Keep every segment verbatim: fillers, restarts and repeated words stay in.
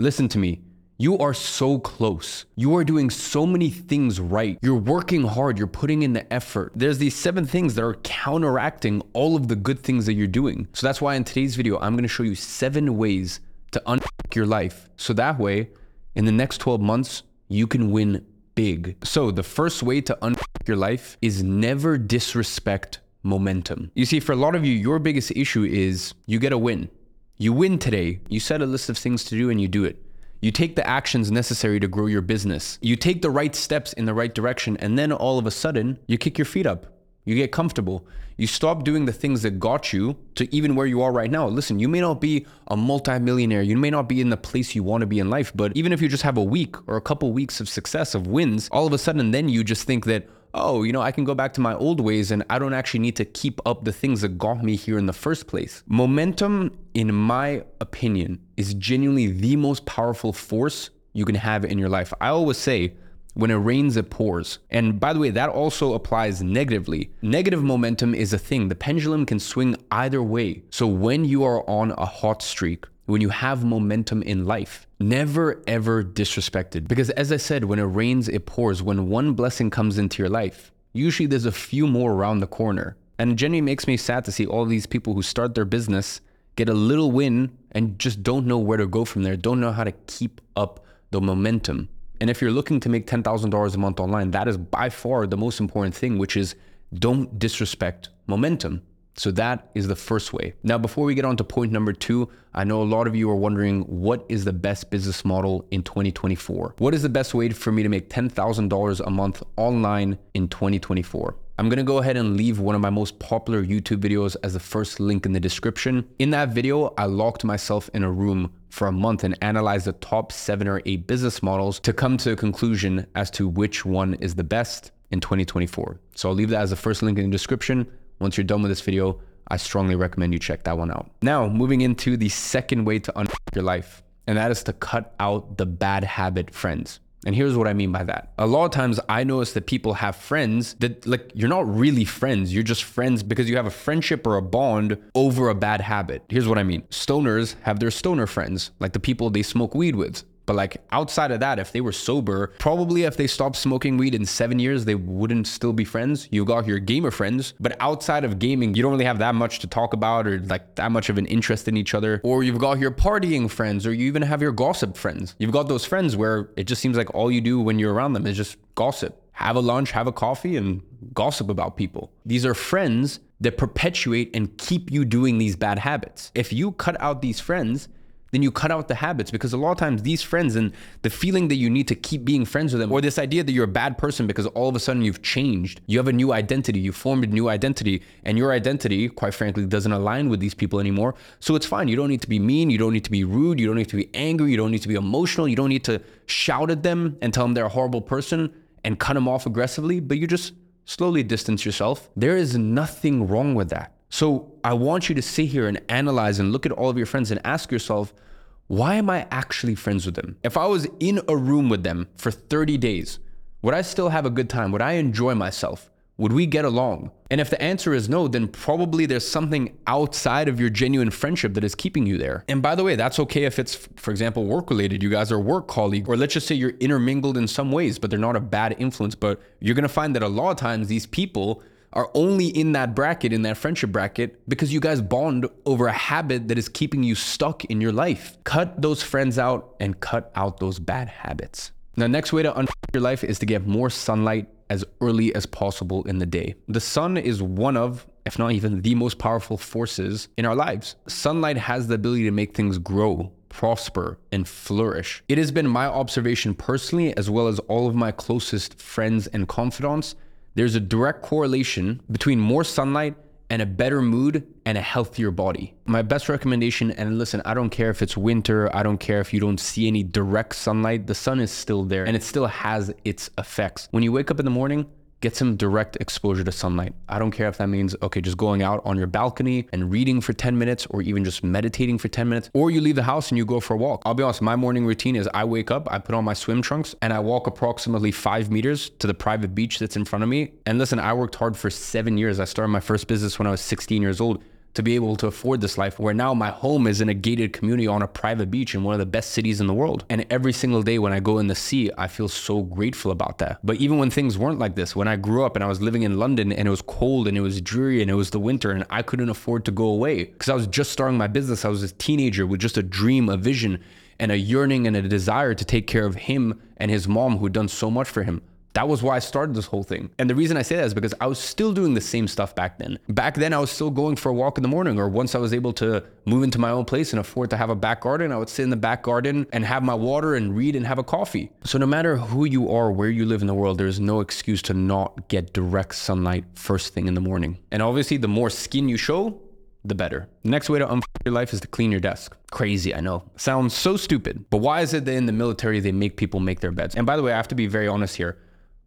Listen to me. You are so close. You are doing so many things right. You're working hard. You're putting in the effort. There's these seven things that are counteracting all of the good things that you're doing. So that's why in today's video, I'm going to show you seven ways to unfuck your life. So that way, in the next twelve months, you can win big. So the first way to unfuck your life is never disrespect momentum. You see, for a lot of you, your biggest issue is you get a win. You win today. You set a list of things to do and you do it. You take the actions necessary to grow your business. You take the right steps in the right direction, and then all of a sudden, you kick your feet up. You get comfortable. You stop doing the things that got you to even where you are right now. Listen, you may not be a multimillionaire. You may not be in the place you want to be in life, but even if you just have a week or a couple weeks of success, of wins, all of a sudden, then you just think that, oh, you know, I can go back to my old ways and I don't actually need to keep up the things that got me here in the first place. Momentum, in my opinion, is genuinely the most powerful force you can have in your life. I always say, when it rains, it pours. And by the way, that also applies negatively. Negative momentum is a thing. The pendulum can swing either way. So when you are on a hot streak, when you have momentum in life, never ever disrespect it. Because as I said, when it rains, it pours. When one blessing comes into your life, usually there's a few more around the corner. And it genuinely makes me sad to see all these people who start their business, get a little win, and just don't know where to go from there, don't know how to keep up the momentum. And if you're looking to make ten thousand dollars a month online, that is by far the most important thing, which is don't disrespect momentum. So that is the first way. Now, before we get on to point number two, I know a lot of you are wondering, what is the best business model in twenty twenty-four? What is the best way for me to make ten thousand dollars a month online in twenty twenty-four? I'm gonna go ahead and leave one of my most popular YouTube videos as the first link in the description. In that video, I locked myself in a room for a month and analyzed the top seven or eight business models to come to a conclusion as to which one is the best in twenty twenty-four. So I'll leave that as the first link in the description. Once you're done with this video, I strongly recommend you check that one out. Now, moving into the second way to unfuck your life, and that is to cut out the bad habit friends. And here's what I mean by that. A lot of times I notice that people have friends that, like, you're not really friends. You're just friends because you have a friendship or a bond over a bad habit. Here's what I mean. Stoners have their stoner friends, like the people they smoke weed with. But like outside of that, if they were sober, probably if they stopped smoking weed in seven years, they wouldn't still be friends. You got your gamer friends, but outside of gaming, you don't really have that much to talk about or like that much of an interest in each other. Or you've got your partying friends, or you even have your gossip friends. You've got those friends where it just seems like all you do when you're around them is just gossip. Have a lunch, have a coffee, and gossip about people. These are friends that perpetuate and keep you doing these bad habits. If you cut out these friends, then you cut out the habits, because a lot of times these friends and the feeling that you need to keep being friends with them, or this idea that you're a bad person because all of a sudden you've changed, you have a new identity, you formed a new identity, and your identity, quite frankly, doesn't align with these people anymore. So it's fine. You don't need to be mean. You don't need to be rude. You don't need to be angry. You don't need to be emotional. You don't need to shout at them and tell them they're a horrible person and cut them off aggressively, but you just slowly distance yourself. There is nothing wrong with that. So I want you to sit here and analyze and look at all of your friends and ask yourself, why am I actually friends with them? If I was in a room with them for thirty days, would I still have a good time? Would I enjoy myself? Would we get along? And if the answer is no, then probably there's something outside of your genuine friendship that is keeping you there. And by the way, that's okay if it's, for example, work-related. You guys are work colleagues, or let's just say you're intermingled in some ways, but they're not a bad influence. But you're gonna find that a lot of times these people are only in that bracket, in that friendship bracket, because you guys bond over a habit that is keeping you stuck in your life. Cut those friends out and cut out those bad habits. Now, next way to unfuck your life is to get more sunlight as early as possible in the day. The sun is one of, if not even the most powerful forces in our lives. Sunlight has the ability to make things grow, prosper, and flourish. It has been my observation personally, as well as all of my closest friends and confidants, there's a direct correlation between more sunlight and a better mood and a healthier body. My best recommendation, and listen, I don't care if it's winter, I don't care if you don't see any direct sunlight, the sun is still there and it still has its effects. When you wake up in the morning, get some direct exposure to sunlight. I don't care if that means, okay, just going out on your balcony and reading for ten minutes, or even just meditating for ten minutes, or you leave the house and you go for a walk. I'll be honest, my morning routine is I wake up, I put on my swim trunks, and I walk approximately five meters to the private beach that's in front of me. And listen, I worked hard for seven years. I started my first business when I was sixteen years old. to be able to afford this life, where now my home is in a gated community on a private beach in one of the best cities in the world. And every single day when I go in the sea, I feel so grateful about that. But even when things weren't like this, when I grew up and I was living in London and it was cold and it was dreary and it was the winter and I couldn't afford to go away because I was just starting my business. I was a teenager with just a dream, a vision, and a yearning and a desire to take care of him and his mom who'd done so much for him. That was why I started this whole thing. And the reason I say that is because I was still doing the same stuff back then. Back then, I was still going for a walk in the morning, or once I was able to move into my own place and afford to have a back garden, I would sit in the back garden and have my water and read and have a coffee. So no matter who you are, where you live in the world, there is no excuse to not get direct sunlight first thing in the morning. And obviously, the more skin you show, the better. The next way to unfuck your life is to clean your desk. Crazy, I know. Sounds so stupid. But why is it that in the military, they make people make their beds? And by the way, I have to be very honest here.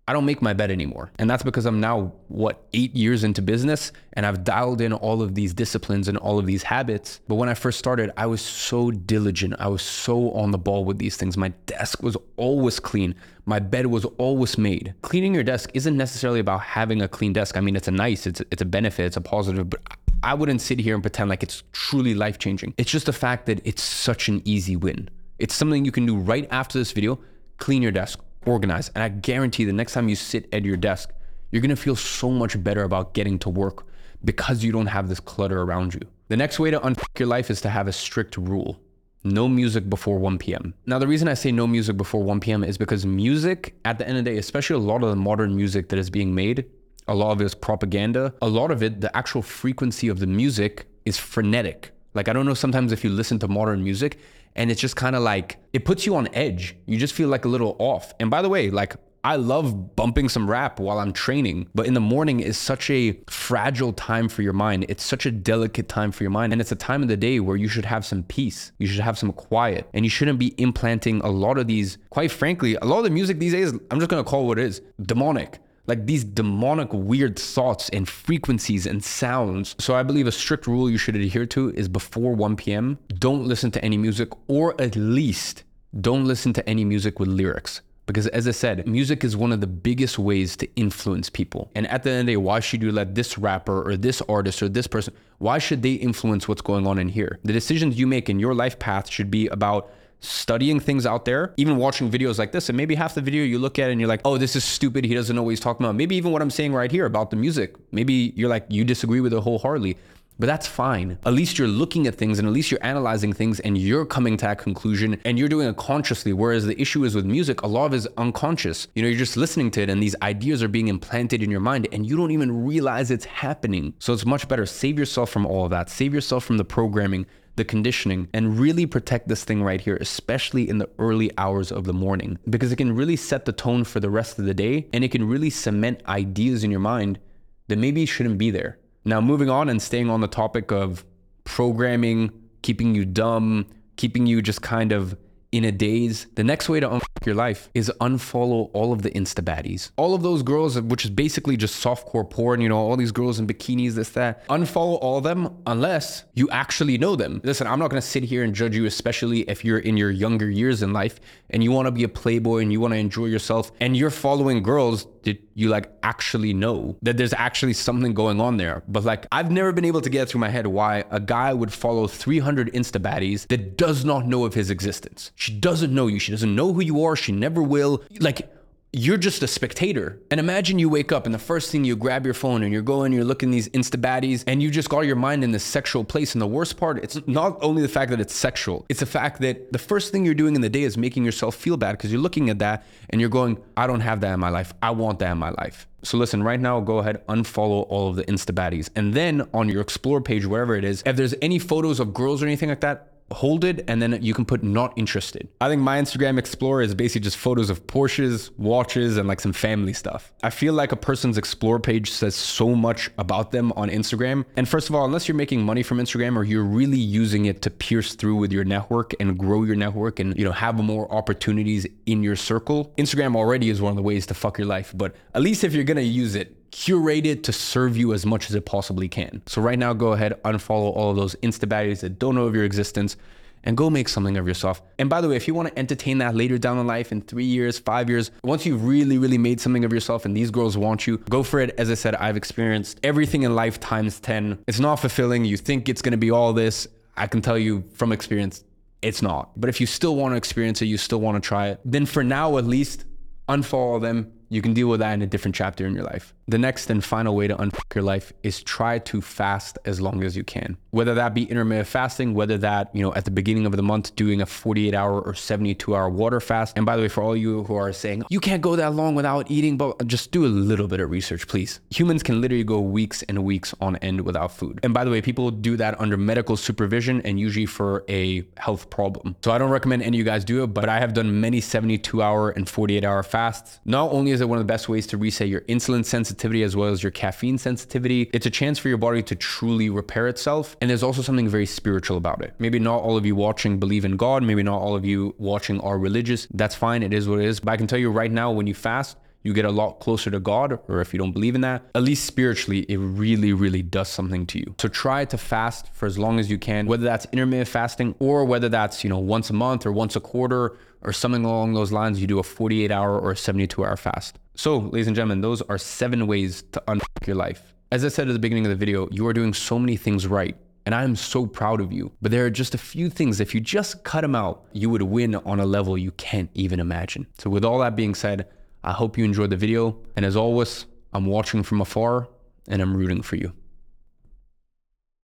I don't make my bed anymore. And that's because I'm now, what, eight years into business, and I've dialed in all of these disciplines and all of these habits. But when I first started, I was so diligent. I was so on the ball with these things. My desk was always clean. My bed was always made. Cleaning your desk isn't necessarily about having a clean desk. I mean, it's a nice, it's, it's a benefit, it's a positive, but I wouldn't sit here and pretend like it's truly life-changing. It's just the fact that it's such an easy win. It's something you can do right after this video. Clean your desk. Organize. And I guarantee the next time you sit at your desk, you're going to feel so much better about getting to work because you don't have this clutter around you. The next way to unfuck your life is to have a strict rule. No music before one p m Now, the reason I say no music before one p m is because music, at the end of the day, especially a lot of the modern music that is being made, a lot of it is propaganda. A lot of it, the actual frequency of the music is frenetic. Like, I don't know sometimes if you listen to modern music and it's just kind of like, it puts you on edge. You just feel like a little off. And by the way, like, I love bumping some rap while I'm training, but in the morning is such a fragile time for your mind. It's such a delicate time for your mind. And it's a time of the day where you should have some peace. You should have some quiet, and you shouldn't be implanting a lot of these, quite frankly, a lot of the music these days, I'm just gonna call it what it is, demonic. Like these demonic weird thoughts and frequencies and sounds. So I believe a strict rule you should adhere to is before one p m, don't listen to any music, or at least don't listen to any music with lyrics. Because as I said, music is one of the biggest ways to influence people. And at the end of the day, why should you let this rapper or this artist or this person, why should they influence what's going on in here? The decisions you make in your life path should be about studying things out there, even watching videos like this, and maybe half the video you look at and you're like, oh, this is stupid, he doesn't know what he's talking about. Maybe even what I'm saying right here about the music, maybe you're like, you disagree with it wholeheartedly, but that's fine. At least you're looking at things and at least you're analyzing things and you're coming to that conclusion and you're doing it consciously. Whereas the issue is with music, a lot of it is unconscious. You know, you're just listening to it and these ideas are being implanted in your mind and you don't even realize it's happening. So it's much better. Save yourself from all of that. Save yourself from the programming, the conditioning, and really protect this thing right here, especially in the early hours of the morning, because it can really set the tone for the rest of the day and it can really cement ideas in your mind that maybe shouldn't be there. Now, moving on and staying on the topic of programming, keeping you dumb, keeping you just kind of in a daze. The next way to unfuck your life is unfollow all of the Insta baddies. All of those girls, which is basically just softcore porn, you know, all these girls in bikinis, this, that. Unfollow all of them unless you actually know them. Listen, I'm not gonna sit here and judge you, especially if you're in your younger years in life and you wanna be a playboy and you wanna enjoy yourself and you're following girls that you like actually know, that there's actually something going on there. But like, I've never been able to get through my head why a guy would follow three hundred Insta baddies that does not know of his existence. She doesn't know you. She doesn't know who you are. She never will. Like, you're just a spectator. And imagine you wake up and the first thing you grab your phone and you're going, you're looking these Insta baddies and you just got your mind in this sexual place. And the worst part, it's not only the fact that it's sexual, it's the fact that the first thing you're doing in the day is making yourself feel bad because you're looking at that and you're going, I don't have that in my life. I want that in my life. So listen, right now, go ahead, unfollow all of the Insta baddies. And then on your explore page, wherever it is, if there's any photos of girls or anything like that, hold it, and then you can put not interested. I think my Instagram Explorer is basically just photos of Porsches, watches, and like some family stuff. I feel like a person's Explore page says so much about them on Instagram. And first of all, unless you're making money from Instagram or you're really using it to pierce through with your network and grow your network and, you know, have more opportunities in your circle, Instagram already is one of the ways to fuck your life. But at least if you're gonna use it, curate it to serve you as much as it possibly can. So right now, go ahead, unfollow all of those Insta baddies that don't know of your existence. and go make something of yourself. And by the way, if you want to entertain that later down in life, in three years, five years, once you've really, really made something of yourself and these girls want you, go for it. As I said, I've experienced everything in life times ten. It's not fulfilling. You think it's going to be all this. I can tell you from experience, it's not. But if you still want to experience it, you still want to try it, then for now, at least unfollow them. You can deal with that in a different chapter in your life. The next and final way to unfuck your life is try to fast as long as you can. Whether that be intermittent fasting, whether that, you know, at the beginning of the month, doing a forty-eight hour or seventy-two hour water fast. And by the way, for all you who are saying, you can't go that long without eating, but just do a little bit of research, please. Humans can literally go weeks and weeks on end without food. And by the way, people do that under medical supervision and usually for a health problem. So I don't recommend any of you guys do it, but I have done many seventy-two hour and forty-eight hour fasts. Not only is it one of the best ways to reset your insulin sensitivity, as well as your caffeine sensitivity. It's a chance for your body to truly repair itself. And there's also something very spiritual about it. Maybe not all of you watching believe in God. Maybe not all of you watching are religious. That's fine. It is what it is. But I can tell you right now, when you fast, you get a lot closer to God, or if you don't believe in that, at least spiritually, it really, really does something to you. So try to fast for as long as you can, whether that's intermittent fasting or whether that's, you know, once a month or once a quarter or something along those lines, you do a forty-eight hour or a seventy-two hour fast. So ladies and gentlemen, those are seven ways to unfuck your life. As I said at the beginning of the video, you are doing so many things right, and I am so proud of you. But there are just a few things, if you just cut them out, you would win on a level you can't even imagine. So with all that being said, I hope you enjoyed the video. And as always, I'm watching from afar and I'm rooting for you.